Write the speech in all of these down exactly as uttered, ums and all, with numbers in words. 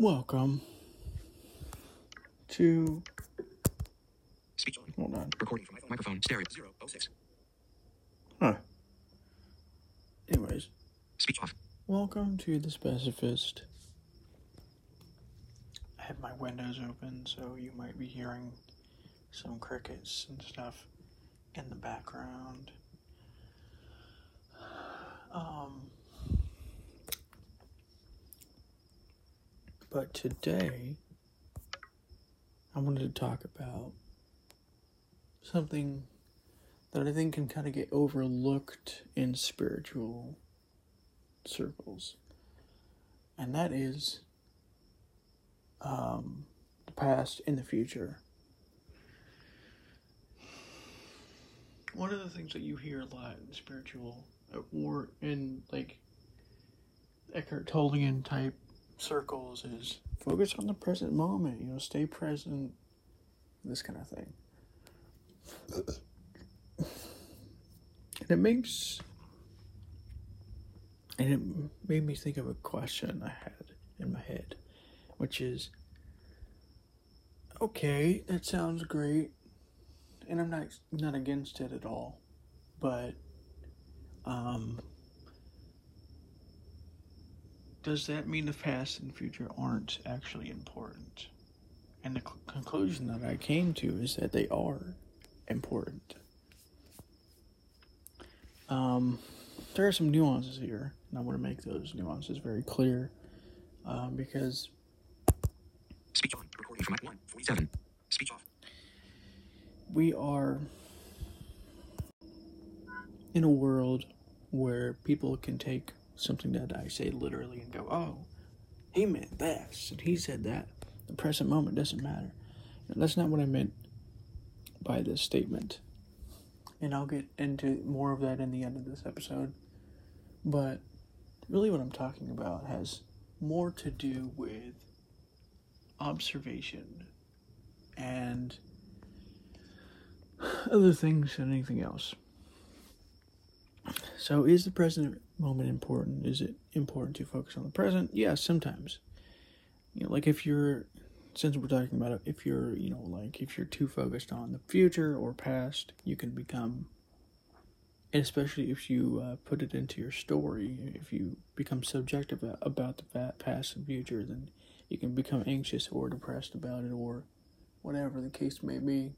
Welcome to speech on. Hold on. Recording from my microphone stereo zero oh six. Huh. Anyways. Speech off. Welcome to The Specifist. I have my windows open, so you might be hearing some crickets and stuff in the background. Um But today, I wanted to talk about something that I think can kind of get overlooked in spiritual circles. And that is um, the past and the future. One of the things that you hear a lot in spiritual, or in like Eckhart Tolle type circles, is focus on the present moment, you know, stay present, this kind of thing. And it makes, and it made me think of a question I had in my head, which is, okay, that sounds great, and I'm not, not against it at all, but, um, does that mean the past and future aren't actually important? And the cl- conclusion that I came to is that they are important. Um, there are some nuances here, and I want to make those nuances very clear, um, because... Speech on. Recording from one forty-seven. Speech off. We are in a world where people can take something that I say literally and go, oh, he meant this, and he said that. The present moment doesn't matter. And that's not what I meant by this statement. And I'll get into more of that in the end of this episode. But really what I'm talking about has more to do with observation and other things than anything else. So is the present moment important? Is it important to focus on the present? Yeah, sometimes. You know, like if you're, since we're talking about it, if you're, you know, like if you're too focused on the future or past, you can become, and especially if you uh, put it into your story, if you become subjective about the past and future, then you can become anxious or depressed about it or whatever the case may be.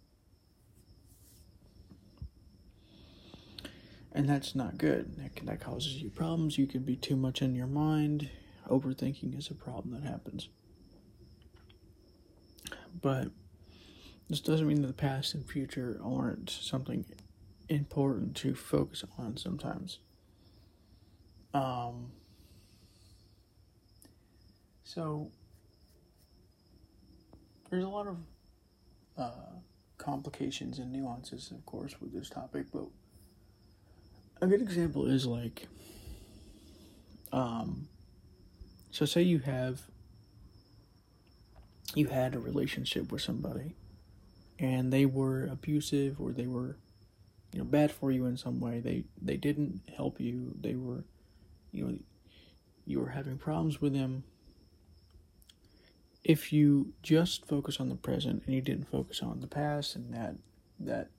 And that's not good. That, can, that causes you problems. You can be too much in your mind. Overthinking is a problem that happens. But this doesn't mean that the past and future aren't something important to focus on sometimes. Um. So there's a lot of uh, complications and nuances, of course, with this topic, but a good example is like, um, so say you have, you had a relationship with somebody and they were abusive or they were, you know, bad for you in some way. They, they didn't help you. They were, you know, you were having problems with them. If you just focus on the present and you didn't focus on the past and that, that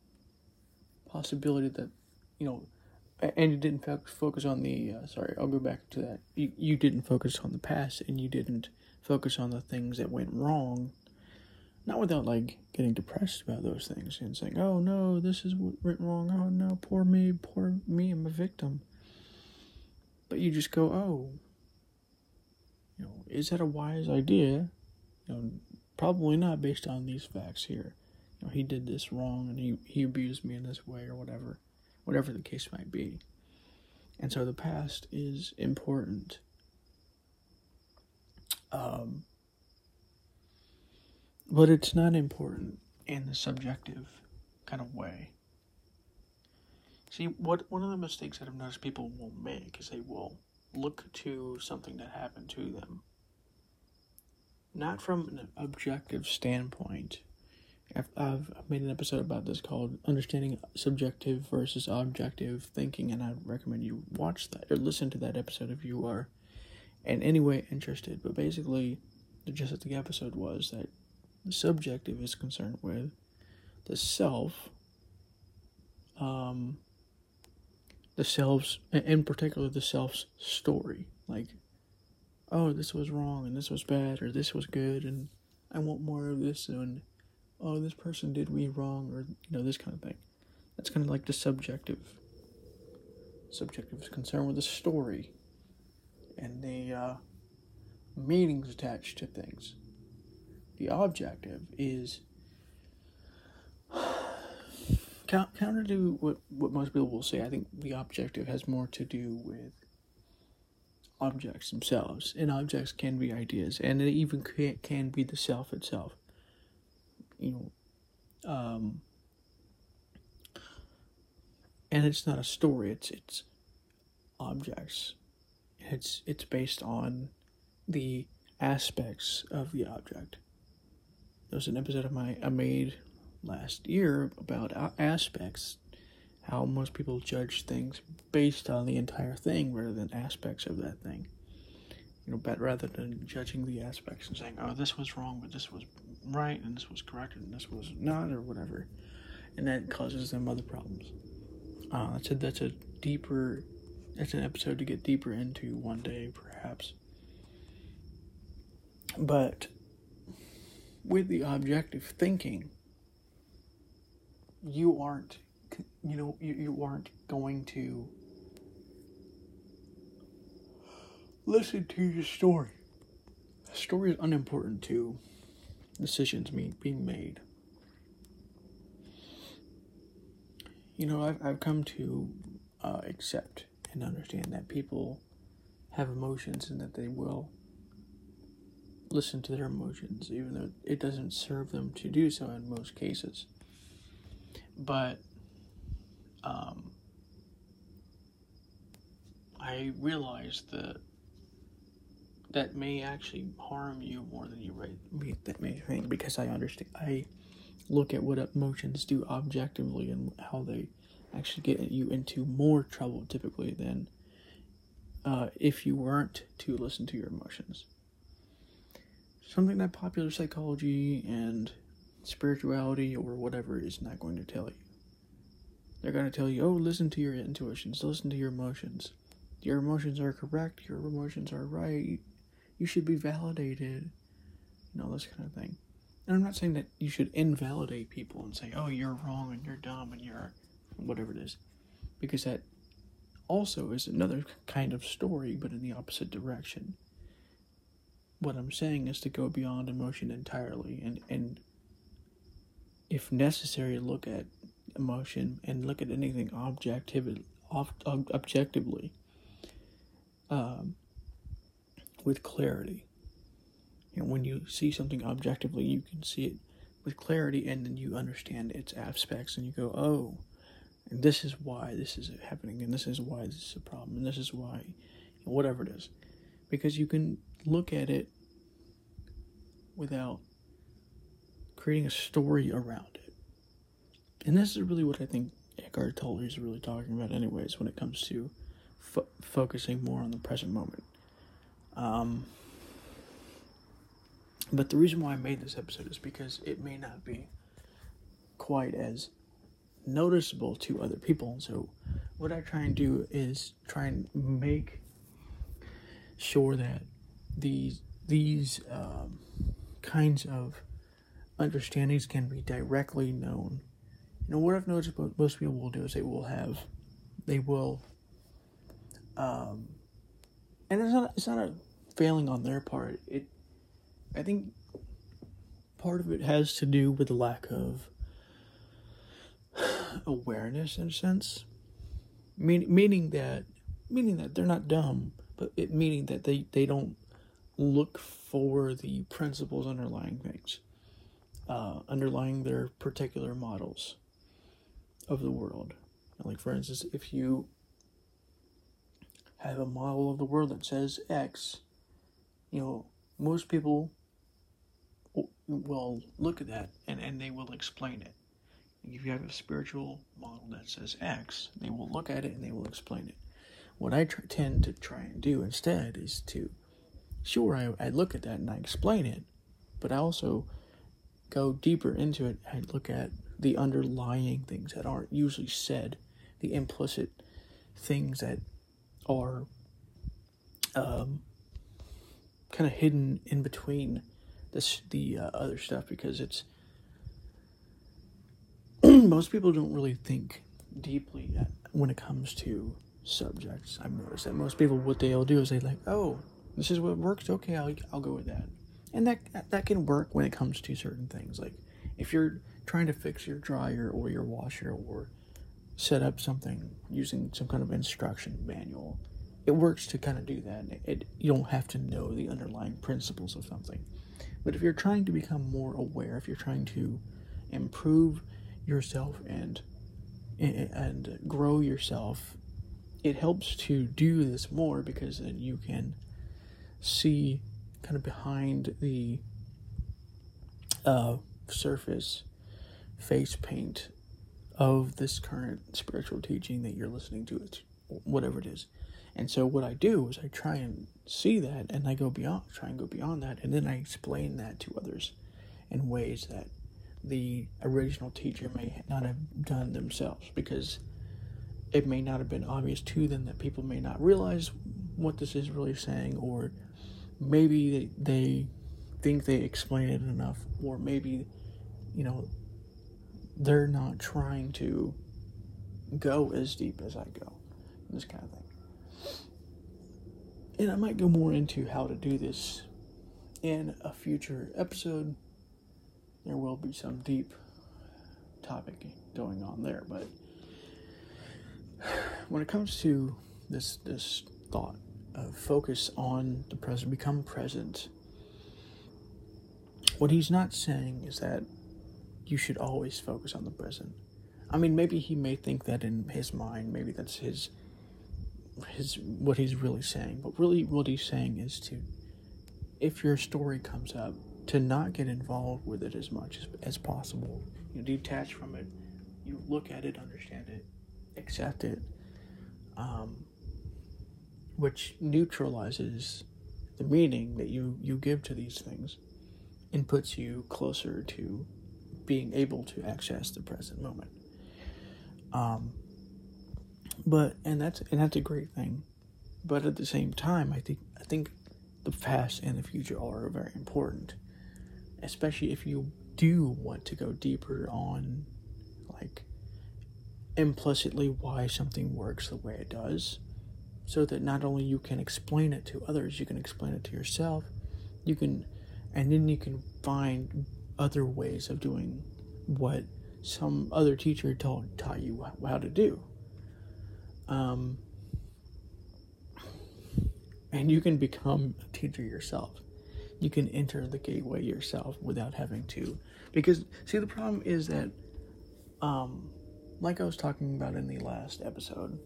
possibility that, you know, and you didn't focus on the, uh, sorry, I'll go back to that. You, you didn't focus on the past, and you didn't focus on the things that went wrong. Not without, like, getting depressed about those things and saying, oh, no, this is what went wrong. Oh, no, poor me, poor me, I'm a victim. But you just go, oh, you know, is that a wise idea? You know, probably not based on these facts here. You know, he did this wrong, and he, he abused me in this way or whatever. Whatever the case might be. And so the past is important. Um, but it's not important in the subjective kind of way. See, what one of the mistakes that I've noticed people will make is they will look to something that happened to them. Not from an objective standpoint. I've, I've made an episode about this called Understanding Subjective versus Objective Thinking, and I recommend you watch that or listen to that episode if you are in any way interested. But basically, the episode was that the subjective is concerned with the self, um, the self's, in particular, the self's story. Like, oh, this was wrong, and this was bad, or this was good, and I want more of this, and oh, this person did me wrong, or, you know, this kind of thing. That's kind of like the subjective. Subjective is concerned with the story and the uh, meanings attached to things. The objective is counter to what, what most people will say. I think the objective has more to do with objects themselves, and objects can be ideas, and it even can, can be the self itself. You know, um, and it's not a story. It's it's objects. It's it's based on the aspects of the object. There was an episode of my I made last year about aspects. How most people judge things based on the entire thing rather than aspects of that thing. You know, but rather than judging the aspects and saying, oh, this was wrong, but this was right, and this was correct, and this was not, or whatever. And that causes them other problems. Uh, that's, a, that's a deeper, that's an episode to get deeper into one day, perhaps. But with the objective thinking, you aren't You know, you, you aren't going to listen to your story. A story is unimportant to decisions being made. You know, I've, I've come to uh, accept and understand that people have emotions and that they will listen to their emotions, even though it doesn't serve them to do so in most cases. But Um, I realized that that may actually harm you more than you may, that may think, because I understand, I look at what emotions do objectively and how they actually get you into more trouble typically than uh, if you weren't to listen to your emotions. Something that popular psychology and spirituality or whatever is not going to tell you. They're going to tell you, oh, listen to your intuitions, listen to your emotions. Your emotions are correct, your emotions are right, you should be validated, you know, this kind of thing. And I'm not saying that you should invalidate people and say, oh, you're wrong and you're dumb and you're whatever it is. Because that also is another kind of story, but in the opposite direction. What I'm saying is to go beyond emotion entirely and, and if necessary, look at emotion and look at anything objectively, ob- ob- objectively, um, with clarity. And when you see something objectively, you can see it with clarity, and then you understand its aspects, and you go, "Oh, and this is why this is happening, and this is why this is a problem, and this is why, whatever it is," because you can look at it without creating a story around it. And this is really what I think Eckhart Tolle is really talking about anyways when it comes to fo- focusing more on the present moment. Um, but the reason why I made this episode is because it may not be quite as noticeable to other people. So what I try and do is try and make sure that these, these um, kinds of understandings can be directly known. You know, what I've noticed most people will do is they will have, they will, um, and it's not, it's not a failing on their part. It, I think part of it has to do with the lack of awareness in a sense, mean, meaning that, meaning that they're not dumb, but it meaning that they, they don't look for the principles underlying things, uh, underlying their particular models of the world. Like, for instance, if you have a model of the world that says X, you know, most people w- will look at that and, and they will explain it. If you have a spiritual model that says X, they will look at it and they will explain it. What I tr- tend to try and do instead is to Sure, I, I look at that and I explain it, but I also go deeper into it and look at the underlying things that aren't usually said, the implicit things that are um, kind of hidden in between this, the uh, other stuff, because it's most people don't really think deeply when it comes to subjects. I've noticed that most people, what they'll do is they like, oh, this is what works, okay, I'll, I'll go with that. And that that can work when it comes to certain things. Like if you're trying to fix your dryer or your washer or set up something using some kind of instruction manual, it works to kind of do that. It, it you don't have to know the underlying principles of something. But if you're trying to become more aware, if you're trying to improve yourself and and grow yourself, it helps to do this more, because then you can see kind of behind the uh, surface face paint of this current spiritual teaching that you're listening to, it's whatever it is. And so what I do is I try and see that, and I go beyond, try and go beyond that, and then I explain that to others in ways that the original teacher may not have done themselves, because it may not have been obvious to them, that people may not realize what this is really saying, or maybe they, they think they explain it enough, or maybe, you know, they're not trying to go as deep as I go, this kind of thing. And I might go more into how to do this in a future episode. There will be some deep topic going on there, but when it comes to this this thought of focus on the present, become present, what he's not saying is that you should always focus on the present. I mean, maybe he may think that in his mind, maybe that's his his what he's really saying, but really what he's saying is to, if your story comes up, to not get involved with it as much as, as possible. You detach from it, you look at it, understand it, accept it, um, which neutralizes the meaning that you, you give to these things and puts you closer to being able to access the present moment. Um, but, and that's, and that's a great thing. But at the same time, I think, I think the past and the future are very important, especially if you do want to go deeper on, like, implicitly why something works the way it does, so that not only you can explain it to others, you can explain it to yourself, you can, and then you can find other ways of doing what some other teacher taught, taught you how to do. Um, and you can become a teacher yourself. You can enter the gateway yourself without having to. Because, see, the problem is that, um, like I was talking about in the last episode,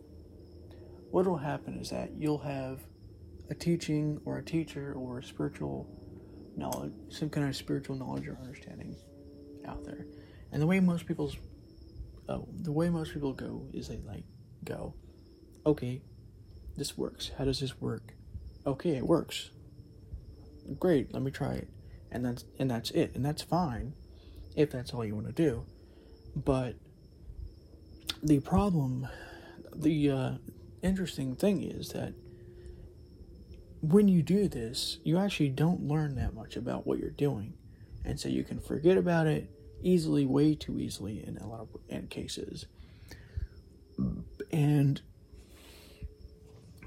what will happen is that you'll have a teaching or a teacher or a spiritual knowledge, some kind of spiritual knowledge or understanding out there. And the way most people's, oh, the way most people go is they like go, okay, this works. How does this work? Okay, it works. Great, let me try it. And that's, and that's it. And that's fine if that's all you want to do. But the problem, the uh, interesting thing is that when you do this, you actually don't learn that much about what you're doing. And so you can forget about it easily, way too easily in a lot of cases. And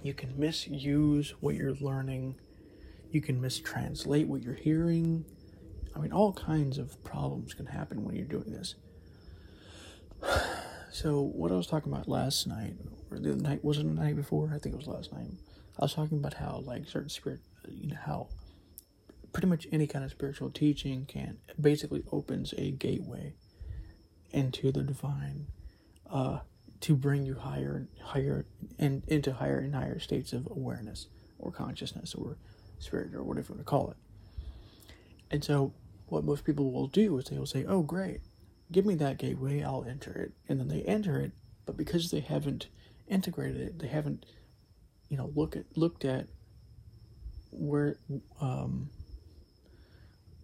you can misuse what you're learning. You can mistranslate what you're hearing. I mean, all kinds of problems can happen when you're doing this. So what I was talking about last night, or the other night, wasn't the night before? I think it was last night. I was talking about how, like, certain spirit, you know, how pretty much any kind of spiritual teaching can basically opens a gateway into the divine, uh, to bring you higher and higher and into higher and higher states of awareness or consciousness or spirit or whatever you want to call it. And so what most people will do is they will say, oh, great, give me that gateway, I'll enter it. And then they enter it, but because they haven't integrated it, they haven't, you know, look at, looked at where um,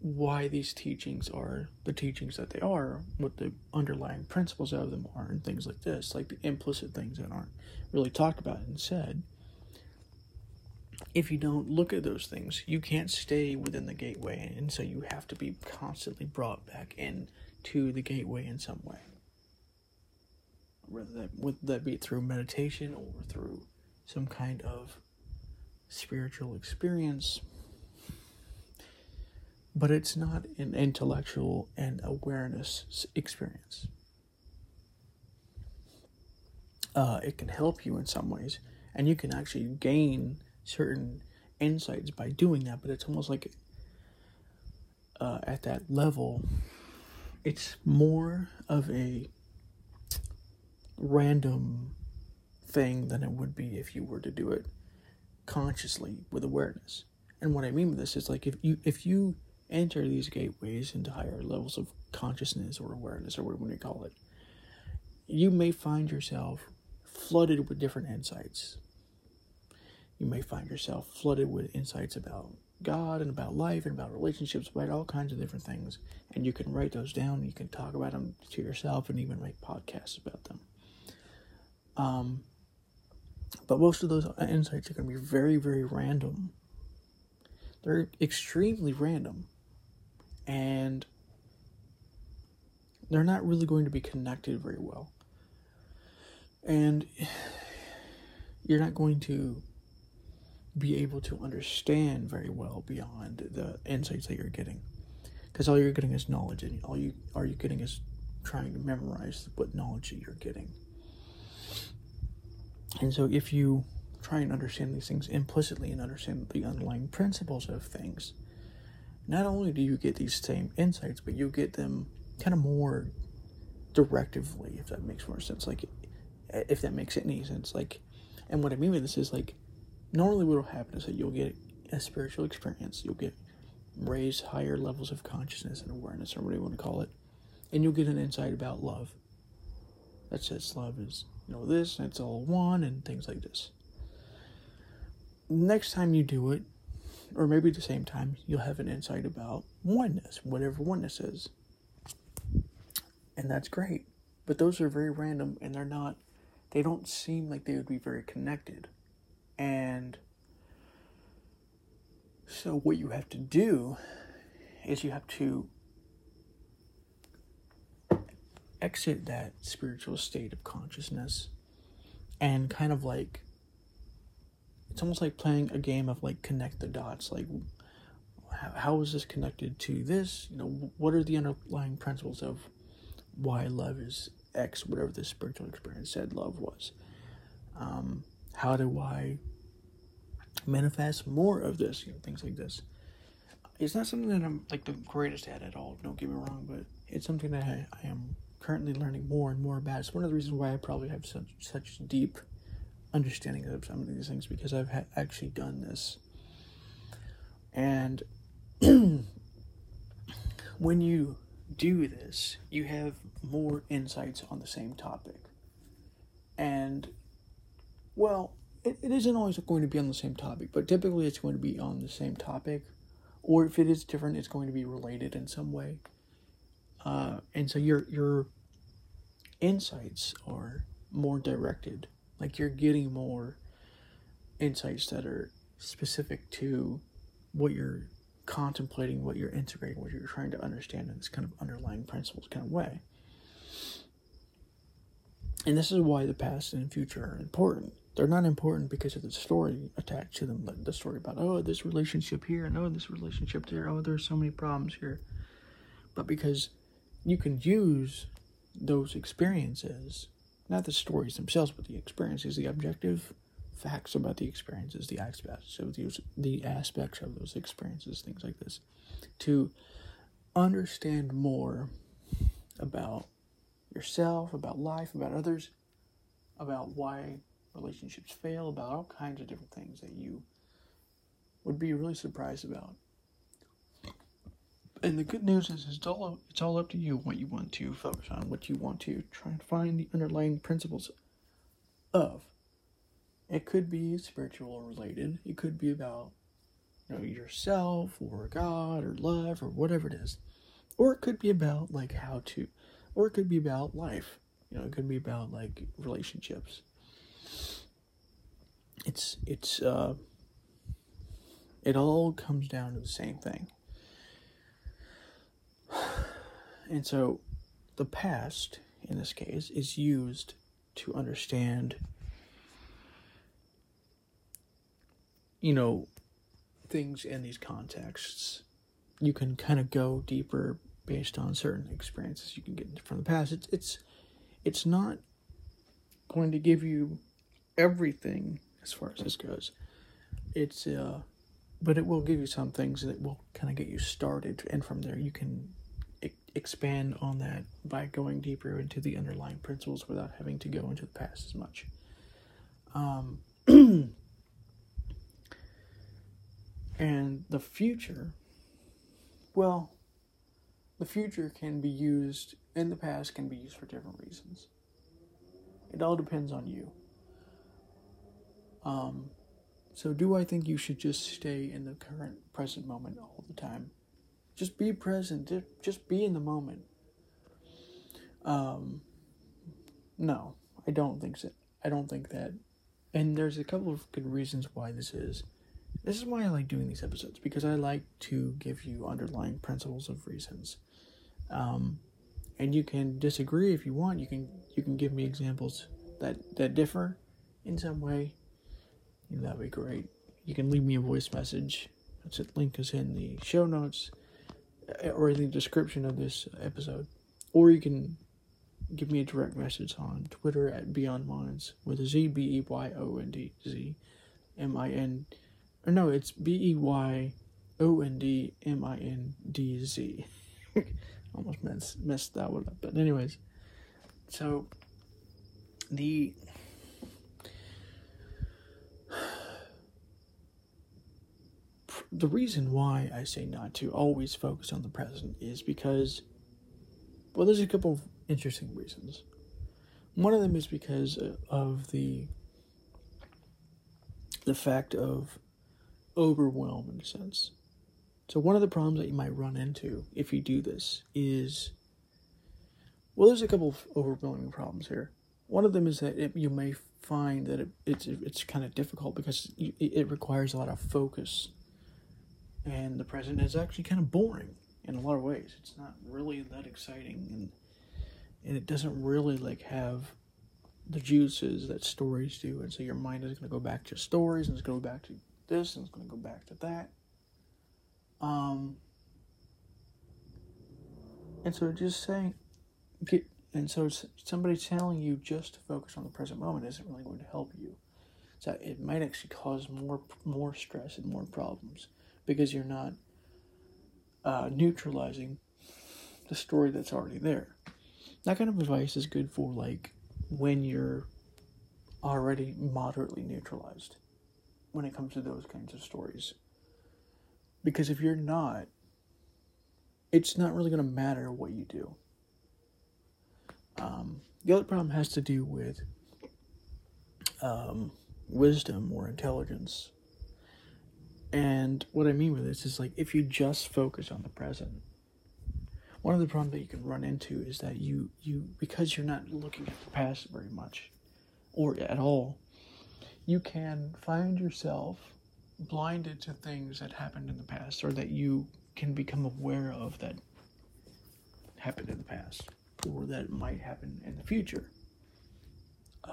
why these teachings are the teachings that they are, what the underlying principles of them are, and things like this, like the implicit things that aren't really talked about and said. If you don't look at those things, you can't stay within the gateway, and so you have to be constantly brought back in to the gateway in some way. Whether that, whether that be through meditation or through some kind of spiritual experience. But it's not an intellectual and awareness experience. Uh, it can help you in some ways, and you can actually gain certain insights by doing that, but it's almost like uh, at that level, it's more of a random thing than it would be if you were to do it consciously with awareness. And what I mean by this is, like, if you if you enter these gateways into higher levels of consciousness or awareness or whatever you call it, you may find yourself flooded with different insights. You may find yourself flooded with insights about God and about life and about relationships, about all kinds of different things. And you can write those down and you can talk about them to yourself and even make podcasts about them. Um, but most of those insights are going to be very, very random. They're extremely random. And they're not really going to be connected very well. And you're not going to be able to understand very well beyond the insights that you're getting, because all you're getting is knowledge, and all you are you getting is trying to memorize what knowledge that you're getting. And so if you try and understand these things implicitly and understand the underlying principles of things, not only do you get these same insights, but you get them kind of more directively, if that makes more sense, like if that makes any sense. Like, and what I mean by this is, like, normally what will happen is that you'll get a spiritual experience, you'll get raised higher levels of consciousness and awareness, or whatever you want to call it, and you'll get an insight about love. That says love is, you know, this, and it's all one, and things like this. Next time you do it, or maybe at the same time, you'll have an insight about oneness, whatever oneness is. And that's great. But those are very random, and they're not, they don't seem like they would be very connected. And so what you have to do is you have to exit that spiritual state of consciousness and kind of, like, it's almost like playing a game of, like, connect the dots. Like, how is this connected to this? You know, what are the underlying principles of why love is X, whatever this spiritual experience said love was? Um... How do I manifest more of this? You know, things like this. It's not something that I'm, like, the greatest at at all, don't get me wrong, but it's something that I, I am currently learning more and more about. It's one of the reasons why I probably have such such deep understanding of some of these things, because I've ha- actually done this. And when you do this, you have more insights on the same topic. And Well, it, it isn't always going to be on the same topic, but typically it's going to be on the same topic, or if it is different, it's going to be related in some way. Uh, and so your your insights are more directed. Like, you're getting more insights that are specific to what you're contemplating, what you're integrating, what you're trying to understand in this kind of underlying principles kind of way. And this is why the past and future are important. They're not important because of the story attached to them, like the story about, oh, this relationship here, and oh, this relationship there, oh, there's so many problems here. But because you can use those experiences, not the stories themselves, but the experiences, the objective facts about the experiences, the aspects of those, the aspects of those experiences, things like this, to understand more about yourself, about life, about others, about why relationships fail, about all kinds of different things that you would be really surprised about. And the good news is it's all, it's all up to you what you want to focus on, what you want to try and find the underlying principles of. It could be spiritual related, it could be about you know, yourself or God or love or whatever it is. Or it could be about like how to, or it could be about life. You know, it could be about like relationships. It's, it's, uh, it all comes down to the same thing. And so the past, in this case, is used to understand, you know, things in these contexts. You can kind of go deeper based on certain experiences you can get from the past. It's, it's, it's not going to give you everything as far as this goes. It's, uh, but it will give you some things that will kind of get you started. And from there, you can e- expand on that by going deeper into the underlying principles without having to go into the past as much. Um, and the future, well, the future can be used, and the past can be used for different reasons. It all depends on you. Um... So do I think you should just stay in the current present moment all the time? Just be present. Just be in the moment. Um, no, I don't think so. I don't think that. And there's a couple of good reasons why this is. This is why I like doing these episodes, because I like to give you underlying principles of reasons. Um, and you can disagree if you want. You can you can give me examples that, that differ in some way. That'd be great. You can leave me a voice message. That's it. Link is in the show notes or in the description of this episode. Or you can give me a direct message on Twitter at Beyond Mindz with a Z, B E Y O N D Z M I N. Or no, it's B E Y O N D M I N D Z. Almost messed, messed that one up. But, anyways, so the. The reason why I say not to always focus on the present is because, well, there's a couple of interesting reasons. One of them is because of the the fact of overwhelm, in a sense. So one of the problems that you might run into if you do this is, well, there's a couple of overwhelming problems here. One of them is that it, you may find that it, it's it's kind of difficult because it, it requires a lot of focus. And the present is actually kind of boring in a lot of ways. It's not really that exciting, and and it doesn't really like have the juices that stories do. And so your mind is going to go back to stories, and it's going to go back to this, and it's going to go back to that. Um. And so just saying, and so somebody telling you just to focus on the present moment isn't really going to help you. So it might actually cause more more stress and more problems, because you're not uh, neutralizing the story that's already there. That kind of advice is good for, like, when you're already moderately neutralized when it comes to those kinds of stories. Because if you're not, it's not really going to matter what you do. Um, the other problem has to do with um, wisdom or intelligence. And what I mean with this is, like, if you just focus on the present, one of the problems that you can run into is that you, you because you're not looking at the past very much, or at all, you can find yourself blinded to things that happened in the past, or that you can become aware of that happened in the past, or that might happen in the future.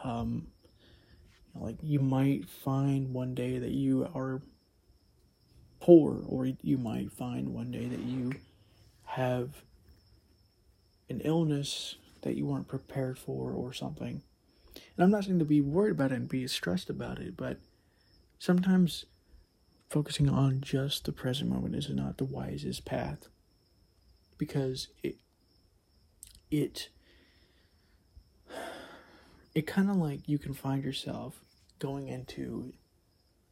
Um, like, you might find one day that you are poor, or you might find one day that you have an illness that you weren't prepared for or something. And I'm not saying to be worried about it and be stressed about it, but sometimes focusing on just the present moment is not the wisest path, because it it it kind of like you can find yourself going into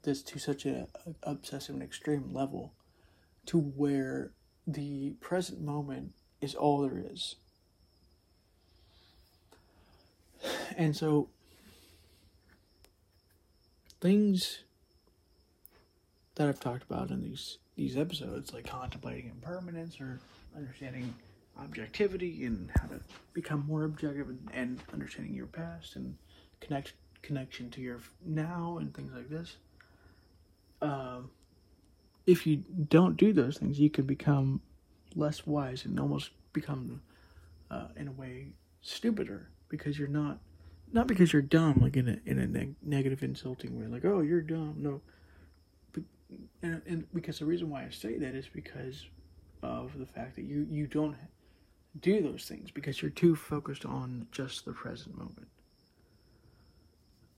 this to such a, a obsessive and extreme level to where the present moment is all there is. And so things that I've talked about in these these episodes, like contemplating impermanence or understanding objectivity and how to become more objective, and, and understanding your past and connect connection to your now and things like this. Um, if you don't do those things, you can become less wise and almost become, uh, in a way, stupider, because you're not, not because you're dumb, like in a in a neg- negative, insulting way, like, oh, you're dumb. No, but, and, and because the reason why I say that is because of the fact that you you don't do those things because you're too focused on just the present moment.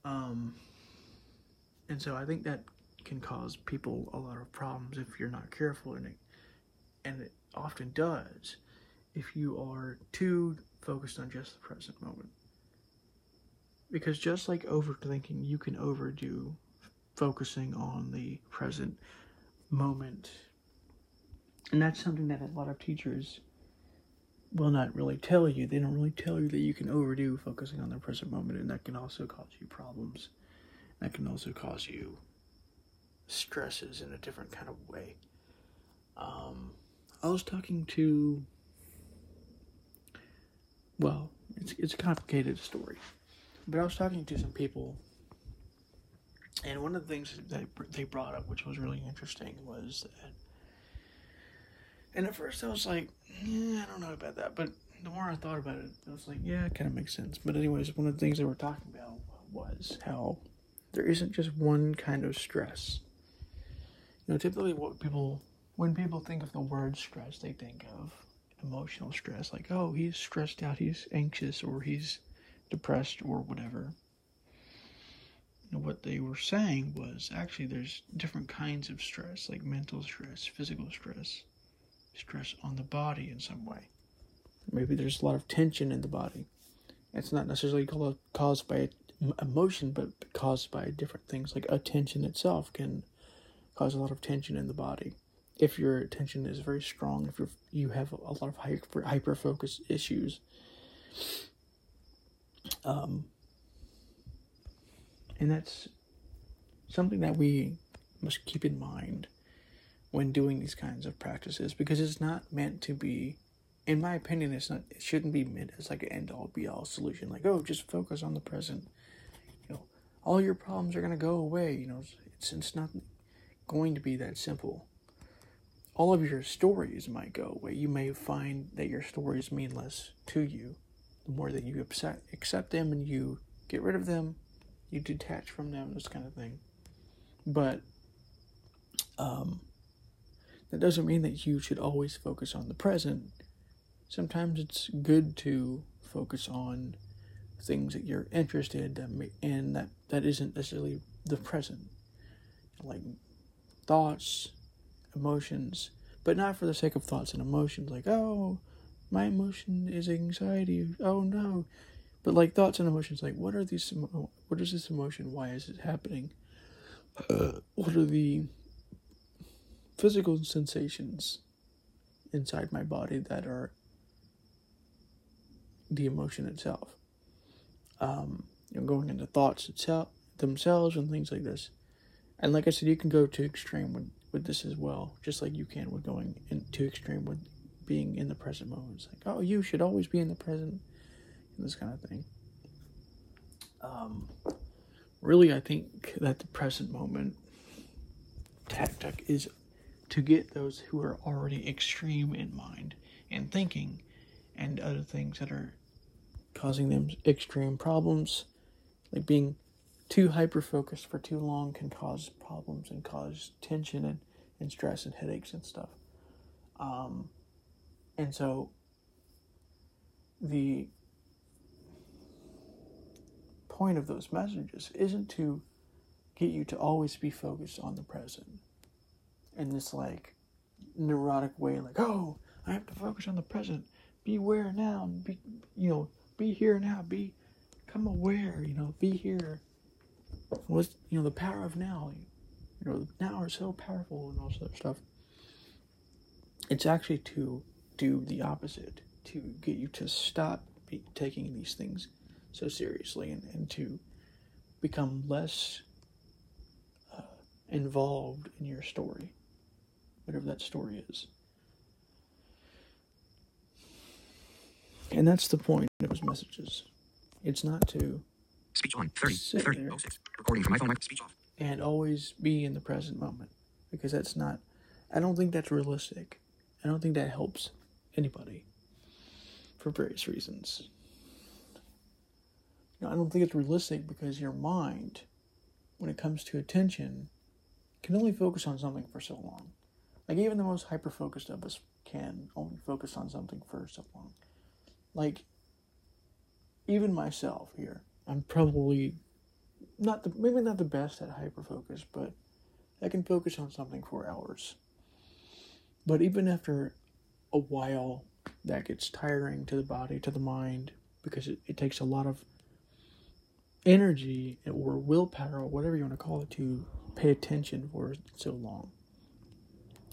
Um, and so I think that can cause people a lot of problems if you're not careful, and it, and it often does if you are too focused on just the present moment. Because just like overthinking, you can overdo focusing on the present moment. And that's something that a lot of teachers will not really tell you. They don't really tell you that you can overdo focusing on the present moment, and that can also cause you problems. That can also cause you stresses in a different kind of way. Um, I was talking to, well, it's it's a complicated story, but I was talking to some people, and one of the things that they brought up, which was really interesting, was that, and at first I was like, yeah, I don't know about that, but the more I thought about it, I was like, yeah, it kind of makes sense. But anyways, one of the things they were talking about was how there isn't just one kind of stress. You know, typically what people, when people think of the word stress, they think of emotional stress, like, oh, he's stressed out, he's anxious, or he's depressed, or whatever. You know, what they were saying was, actually, there's different kinds of stress, like mental stress, physical stress, stress on the body in some way. Maybe there's a lot of tension in the body. It's not necessarily caused by emotion, but caused by different things. Like attention itself can cause a lot of tension in the body. If your attention is very strong, if you're, you have a lot of hyper, hyper-focus issues. Um, and that's something that we must keep in mind when doing these kinds of practices, because it's not meant to be, in my opinion, it's not, it shouldn't be meant as like an end-all, be-all solution. Like, oh, just focus on the present. You know, all your problems are going to go away. You know, it's, it's not going to be that simple. All of your stories might go away. You may find that your stories mean less to you. The more that you accept, accept them and you get rid of them, you detach from them, this kind of thing. But, um... that doesn't mean that you should always focus on the present. Sometimes it's good to focus on things that you're interested in and that, that isn't necessarily the present. Like thoughts, emotions, but not for the sake of thoughts and emotions. Like, oh, my emotion is anxiety. Oh, no. But like thoughts and emotions, like, what are these? What is this emotion? Why is it happening? Uh, what are the physical sensations inside my body that are the emotion itself? Um, you know, going into thoughts itself, themselves and things like this. And like I said, you can go to extreme with, with this as well, just like you can with going in, to extreme with being in the present moment. It's like, oh, you should always be in the present, and this kind of thing. Um, really, I think that the present moment tactic is to get those who are already extreme in mind and thinking and other things that are causing them extreme problems. Like being too hyper-focused for too long can cause problems and cause tension and, and stress and headaches and stuff. Um, and so the point of those messages isn't to get you to always be focused on the present in this like neurotic way, like, oh, I have to focus on the present, be aware now, be, you know, be here now, be, become aware, you know, be here. What's, you know, the power of now, you know, now is so powerful and all that stuff. It's actually to do the opposite, to get you to stop be, taking these things so seriously and, and to become less involved in your story, whatever that story is. And that's the point of those messages. It's not to speech on thirty, thirty, oh, six. Recording from my phone, my speech off. And always be in the present moment, because that's not, I don't think that's realistic. I don't think that helps anybody for various reasons. No, I don't think it's realistic because your mind, when it comes to attention, can only focus on something for so long. Like even the most hyper-focused of us can only focus on something for so long. Like, even myself here, I'm probably not the, maybe not the best at hyper-focus, but I can focus on something for hours. But even after a while, that gets tiring to the body, to the mind, because it, it takes a lot of energy or willpower or whatever you want to call it to pay attention for so long.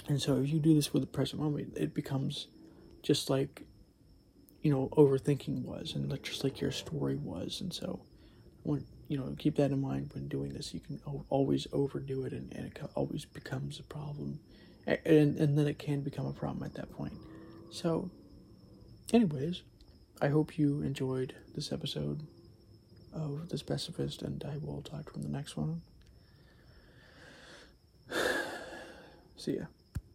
And so if you do this with the present moment, it becomes just like, you know, overthinking was, and like just like your story was. And so when, you know, keep that in mind when doing this. You can always overdo it, and, and it always becomes a problem, and and then it can become a problem at that point. So anyways, I hope you enjoyed this episode of The Specifist, and I will talk to you in the next one. See ya.